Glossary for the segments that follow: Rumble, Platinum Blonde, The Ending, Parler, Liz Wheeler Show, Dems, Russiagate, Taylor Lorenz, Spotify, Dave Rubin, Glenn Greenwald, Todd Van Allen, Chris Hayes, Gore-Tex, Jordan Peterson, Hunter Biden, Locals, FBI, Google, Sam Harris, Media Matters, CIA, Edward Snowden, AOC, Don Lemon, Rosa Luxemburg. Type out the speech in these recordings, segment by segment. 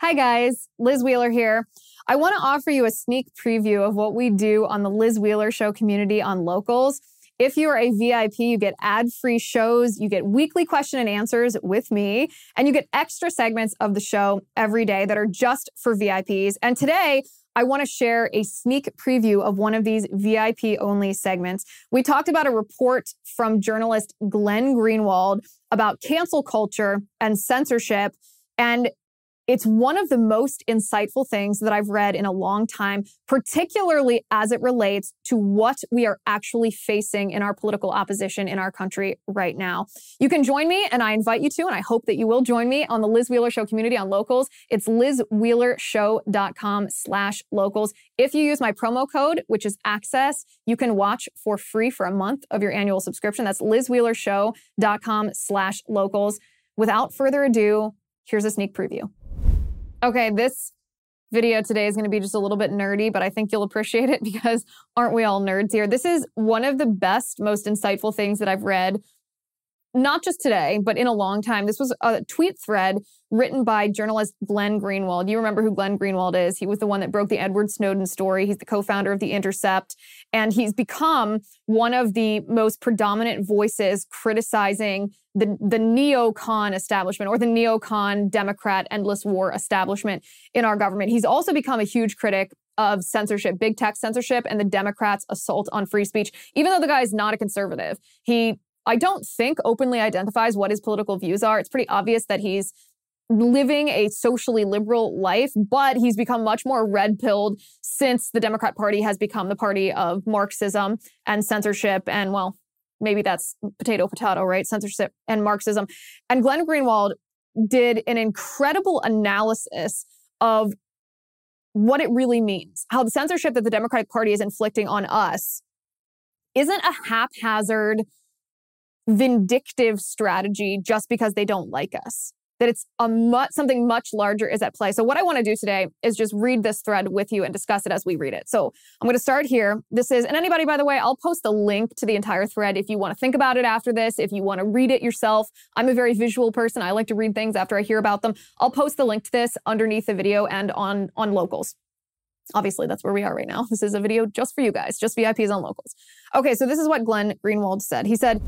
Hi guys, Liz Wheeler here. I want to offer you a sneak preview of what we do on the Liz Wheeler Show community on Locals. If you are a VIP, you get ad-free shows, you get weekly question and answers with me, and you get extra segments of the show every day that are just for VIPs. And today, I want to share a sneak preview of one of these VIP-only segments. We talked about a report from journalist Glenn Greenwald about cancel culture and censorship, and it's one of the most insightful things that I've read in a long time, particularly as it relates to what we are actually facing in our political opposition in our country right now. You can join me, and I invite you to, and I hope that you will join me on the Liz Wheeler Show community on Locals. It's lizwheelershow.com/locals. If you use my promo code, which is ACCESS, you can watch for free for a month of your annual subscription. That's lizwheelershow.com/locals. Without further ado, here's a sneak preview. Okay, this video today is going to be just a little bit nerdy, but I think you'll appreciate it because aren't we all nerds here? This is one of the best, most insightful things that I've read, not just today, but in a long time. This was a tweet thread written by journalist Glenn Greenwald. You remember who Glenn Greenwald is. He was the one that broke the Edward Snowden story. He's the co-founder of The Intercept, and he's become one of the most predominant voices criticizing the neocon establishment or the neocon Democrat endless war establishment in our government. He's also become a huge critic of censorship, big tech censorship, and the Democrats' assault on free speech. Even though the guy is not a conservative, he, I don't think, openly identifies what his political views are. It's pretty obvious that he's living a socially liberal life, but he's become much more red-pilled since the Democrat Party has become the party of Marxism and censorship and, well, maybe that's potato, potato, right? Censorship and Marxism. And Glenn Greenwald did an incredible analysis of what it really means, how the censorship that the Democratic Party is inflicting on us isn't a haphazard, vindictive strategy just because they don't like us, that it's something much larger is at play. So what I want to do today is just read this thread with you and discuss it as we read it. So I'm going to start here. This is, and anybody, by the way, I'll post the link to the entire thread if you want to think about it after this, if you want to read it yourself. I'm a very visual person. I like to read things after I hear about them. I'll post the link to this underneath the video and on Locals. Obviously, that's where we are right now. This is a video just for you guys, just VIPs on Locals. Okay, so this is what Glenn Greenwald said. He said,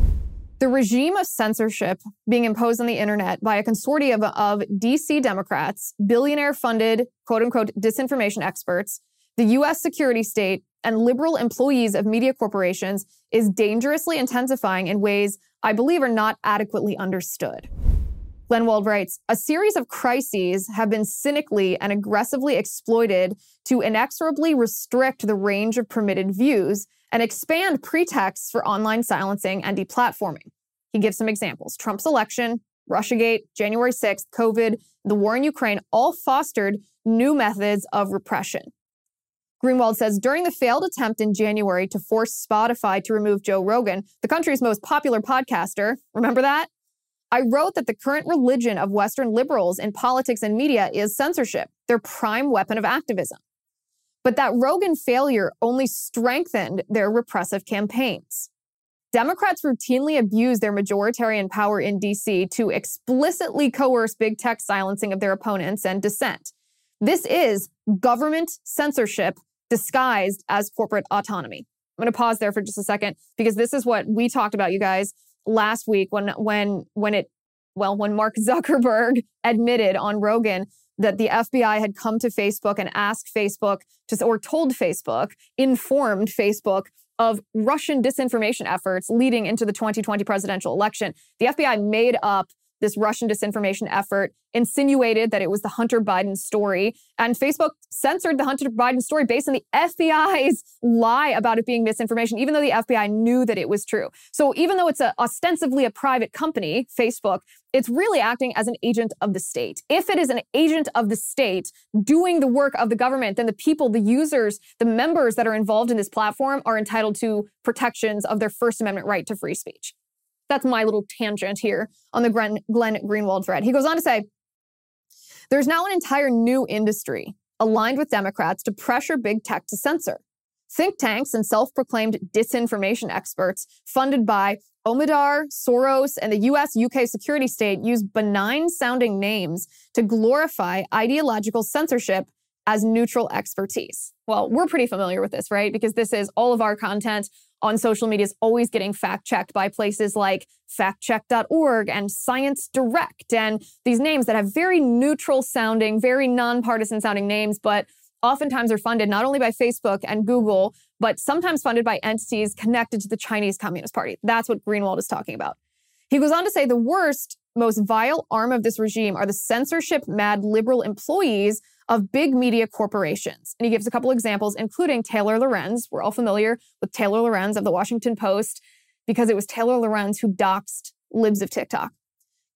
the regime of censorship being imposed on the internet by a consortium of DC Democrats, billionaire-funded, quote-unquote, disinformation experts, the U.S. security state, and liberal employees of media corporations is dangerously intensifying in ways I believe are not adequately understood. Greenwald writes, a series of crises have been cynically and aggressively exploited to inexorably restrict the range of permitted views and expand pretexts for online silencing and deplatforming. He gives some examples. Trump's election, Russiagate, January 6th, COVID, the war in Ukraine all fostered new methods of repression. Greenwald says, during the failed attempt in January to force Spotify to remove Joe Rogan, the country's most popular podcaster, remember that? I wrote that the current religion of Western liberals in politics and media is censorship, their prime weapon of activism. But that Rogan failure only strengthened their repressive campaigns. Democrats routinely abuse their majoritarian power in D.C. to explicitly coerce big tech silencing of their opponents and dissent. This is government censorship disguised as corporate autonomy. I'm going to pause there for just a second because this is what we talked about, you guys, last week when Mark Zuckerberg admitted on Rogan that the FBI had come to Facebook and asked Facebook to, or told Facebook, informed Facebook of Russian disinformation efforts leading into the 2020 presidential election. The FBI made up this Russian disinformation effort, insinuated that it was the Hunter Biden story, and Facebook censored the Hunter Biden story based on the FBI's lie about it being misinformation, even though the FBI knew that it was true. So even though it's ostensibly a private company, Facebook, it's really acting as an agent of the state. If it is an agent of the state doing the work of the government, then the people, the users, the members that are involved in this platform are entitled to protections of their First Amendment right to free speech. That's my little tangent here on the Glenn Greenwald thread. He goes on to say, there's now an entire new industry aligned with Democrats to pressure big tech to censor. Think tanks and self-proclaimed disinformation experts funded by Omidar, Soros, and the US-UK security state use benign-sounding names to glorify ideological censorship as neutral expertise. Well, we're pretty familiar with this, right? Because this is all of our content on social media is always getting fact-checked by places like factcheck.org and Science Direct and these names that have very neutral-sounding, very nonpartisan-sounding names, but oftentimes are funded not only by Facebook and Google, but sometimes funded by entities connected to the Chinese Communist Party. That's what Greenwald is talking about. He goes on to say the worst, most vile arm of this regime are the censorship-mad liberal employees of big media corporations. And he gives a couple examples, including Taylor Lorenz. We're all familiar with Taylor Lorenz of The Washington Post because it was Taylor Lorenz who doxed Libs of TikTok.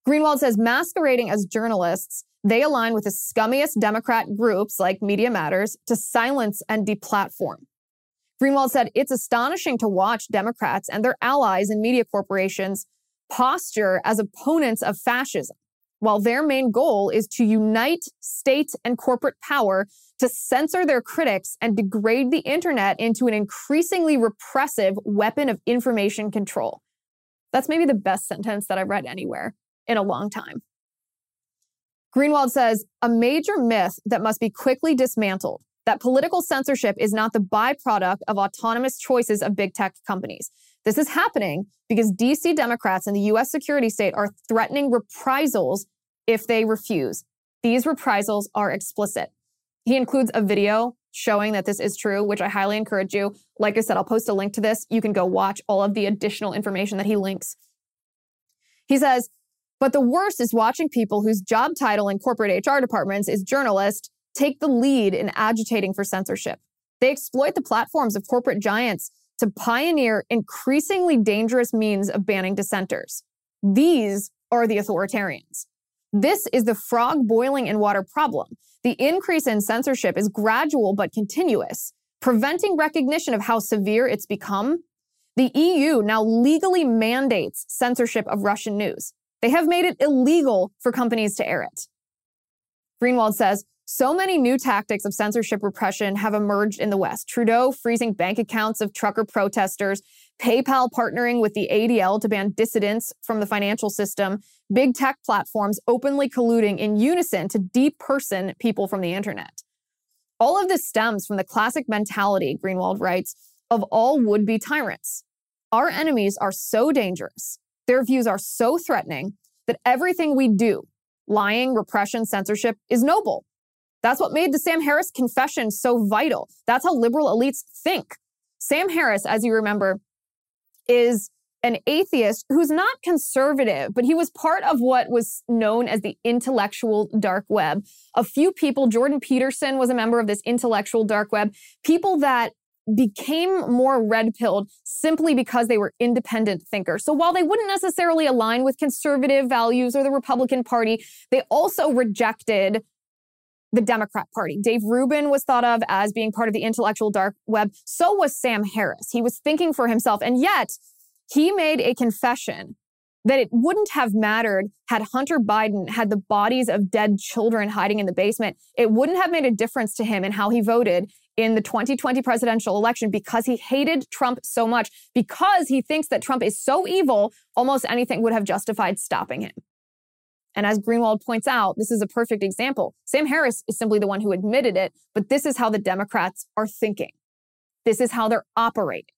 Greenwald says masquerading as journalists, they align with the scummiest Democrat groups like Media Matters to silence and deplatform. Greenwald said it's astonishing to watch Democrats and their allies in media corporations posture as opponents of fascism, while their main goal is to unite state and corporate power to censor their critics and degrade the internet into an increasingly repressive weapon of information control. That's maybe the best sentence that I've read anywhere in a long time. Greenwald says, a major myth that must be quickly dismantled, that political censorship is not the byproduct of autonomous choices of big tech companies. This is happening because DC Democrats and the US security state are threatening reprisals if they refuse. These reprisals are explicit. He includes a video showing that this is true, which I highly encourage you. Like I said, I'll post a link to this. You can go watch all of the additional information that he links. He says, but the worst is watching people whose job title in corporate HR departments is journalist take the lead in agitating for censorship. They exploit the platforms of corporate giants to pioneer increasingly dangerous means of banning dissenters. These are the authoritarians. This is the frog boiling in water problem. The increase in censorship is gradual but continuous, preventing recognition of how severe it's become. The EU now legally mandates censorship of Russian news. They have made it illegal for companies to air it. Greenwald says, so many new tactics of censorship repression have emerged in the West. Trudeau freezing bank accounts of trucker protesters, PayPal partnering with the ADL to ban dissidents from the financial system, big tech platforms openly colluding in unison to deperson people from the internet. All of this stems from the classic mentality, Greenwald writes, of all would-be tyrants. Our enemies are so dangerous, their views are so threatening, that everything we do, lying, repression, censorship, is noble. That's what made the Sam Harris confession so vital. That's how liberal elites think. Sam Harris, as you remember, is an atheist who's not conservative, but he was part of what was known as the intellectual dark web. A few people, Jordan Peterson was a member of this intellectual dark web, people that became more red-pilled simply because they were independent thinkers. So while they wouldn't necessarily align with conservative values or the Republican Party, they also rejected the Democrat Party. Dave Rubin was thought of as being part of the intellectual dark web. So was Sam Harris. He was thinking for himself. And yet he made a confession that it wouldn't have mattered had Hunter Biden had the bodies of dead children hiding in the basement. It wouldn't have made a difference to him in how he voted in the 2020 presidential election because he hated Trump so much, because he thinks that Trump is so evil, almost anything would have justified stopping him. And as Greenwald points out, this is a perfect example. Sam Harris is simply the one who admitted it, but this is how the Democrats are thinking. This is how they're operating.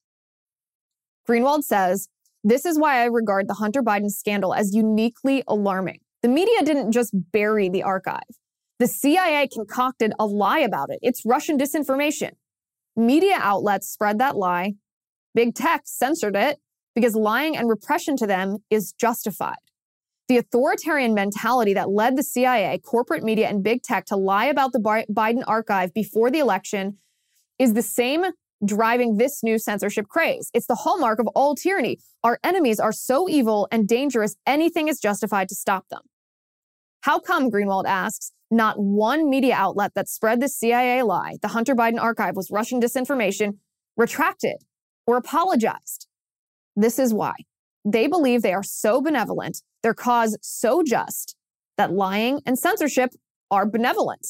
Greenwald says, this is why I regard the Hunter Biden scandal as uniquely alarming. The media didn't just bury the archive. The CIA concocted a lie about it. It's Russian disinformation. Media outlets spread that lie. Big tech censored it because lying and repression to them is justified. The authoritarian mentality that led the CIA, corporate media, and big tech to lie about the Biden archive before the election is the same driving this new censorship craze. It's the hallmark of all tyranny. Our enemies are so evil and dangerous, anything is justified to stop them. How come, Greenwald asks, not one media outlet that spread the CIA lie, the Hunter Biden archive was Russian disinformation, retracted or apologized? This is why. They believe they are so benevolent, their cause so just, that lying and censorship are benevolent.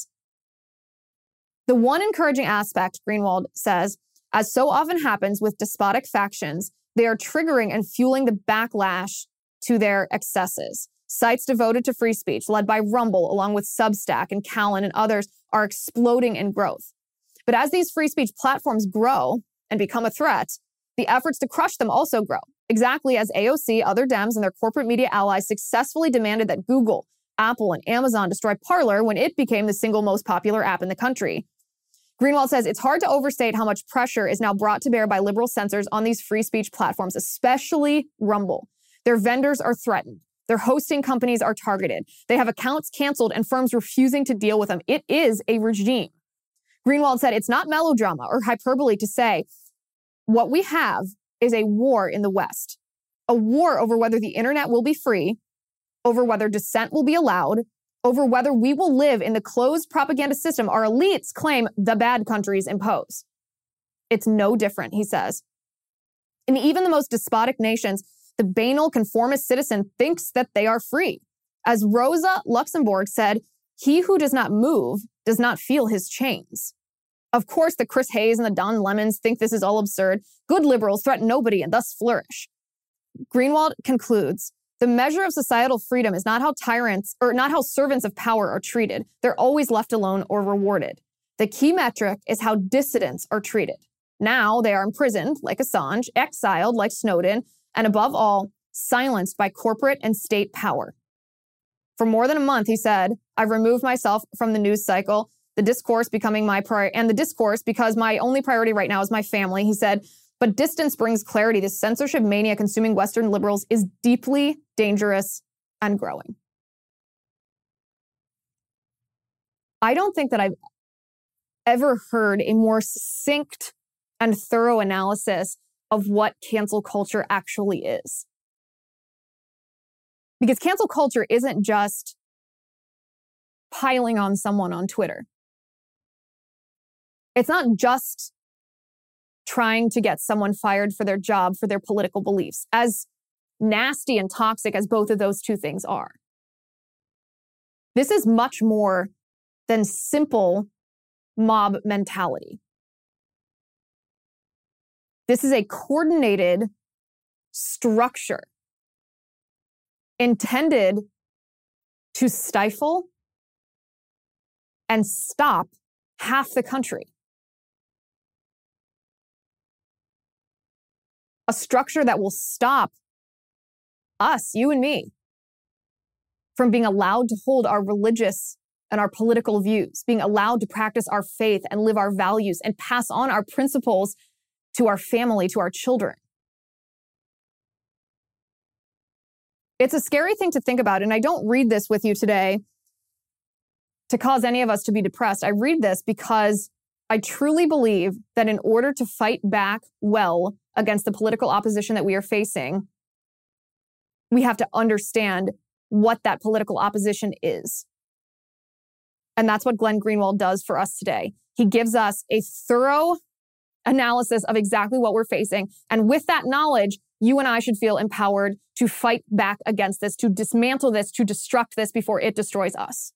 The one encouraging aspect, Greenwald says, as so often happens with despotic factions, they are triggering and fueling the backlash to their excesses. Sites devoted to free speech, led by Rumble, along with Substack and Callan and others, are exploding in growth. But as these free speech platforms grow and become a threat, the efforts to crush them also grow. Exactly as AOC, other Dems, and their corporate media allies successfully demanded that Google, Apple, and Amazon destroy Parler when it became the single most popular app in the country. Greenwald says it's hard to overstate how much pressure is now brought to bear by liberal censors on these free speech platforms, especially Rumble. Their vendors are threatened. Their hosting companies are targeted. They have accounts canceled and firms refusing to deal with them. It is a regime. Greenwald said it's not melodrama or hyperbole to say what we have is a war in the West, a war over whether the internet will be free, over whether dissent will be allowed, over whether we will live in the closed propaganda system our elites claim the bad countries impose. It's no different, he says. In even the most despotic nations, the banal conformist citizen thinks that they are free. As Rosa Luxemburg said, he who does not move does not feel his chains. Of course, the Chris Hayes and the Don Lemons think this is all absurd. Good liberals threaten nobody and thus flourish. Greenwald concludes, the measure of societal freedom is not how tyrants or not how servants of power are treated. They're always left alone or rewarded. The key metric is how dissidents are treated. Now they are imprisoned like Assange, exiled like Snowden, and above all, silenced by corporate and state power. For more than a month, he said, I've removed myself from the news cycle, because my only priority right now is my family, he said. But distance brings clarity. This censorship mania consuming Western liberals is deeply dangerous and growing. I don't think that I've ever heard a more succinct and thorough analysis of what cancel culture actually is. Because cancel culture isn't just piling on someone on Twitter. It's not just trying to get someone fired for their job, for their political beliefs, as nasty and toxic as both of those two things are. This is much more than simple mob mentality. This is a coordinated structure intended to stifle and stop half the country. A structure that will stop us, you and me, from being allowed to hold our religious and our political views, being allowed to practice our faith and live our values and pass on our principles to our family, to our children. It's a scary thing to think about, and I don't read this with you today to cause any of us to be depressed. I read this because I truly believe that in order to fight back well against the political opposition that we are facing, we have to understand what that political opposition is. And that's what Glenn Greenwald does for us today. He gives us a thorough analysis of exactly what we're facing. And with that knowledge, you and I should feel empowered to fight back against this, to dismantle this, to destruct this before it destroys us.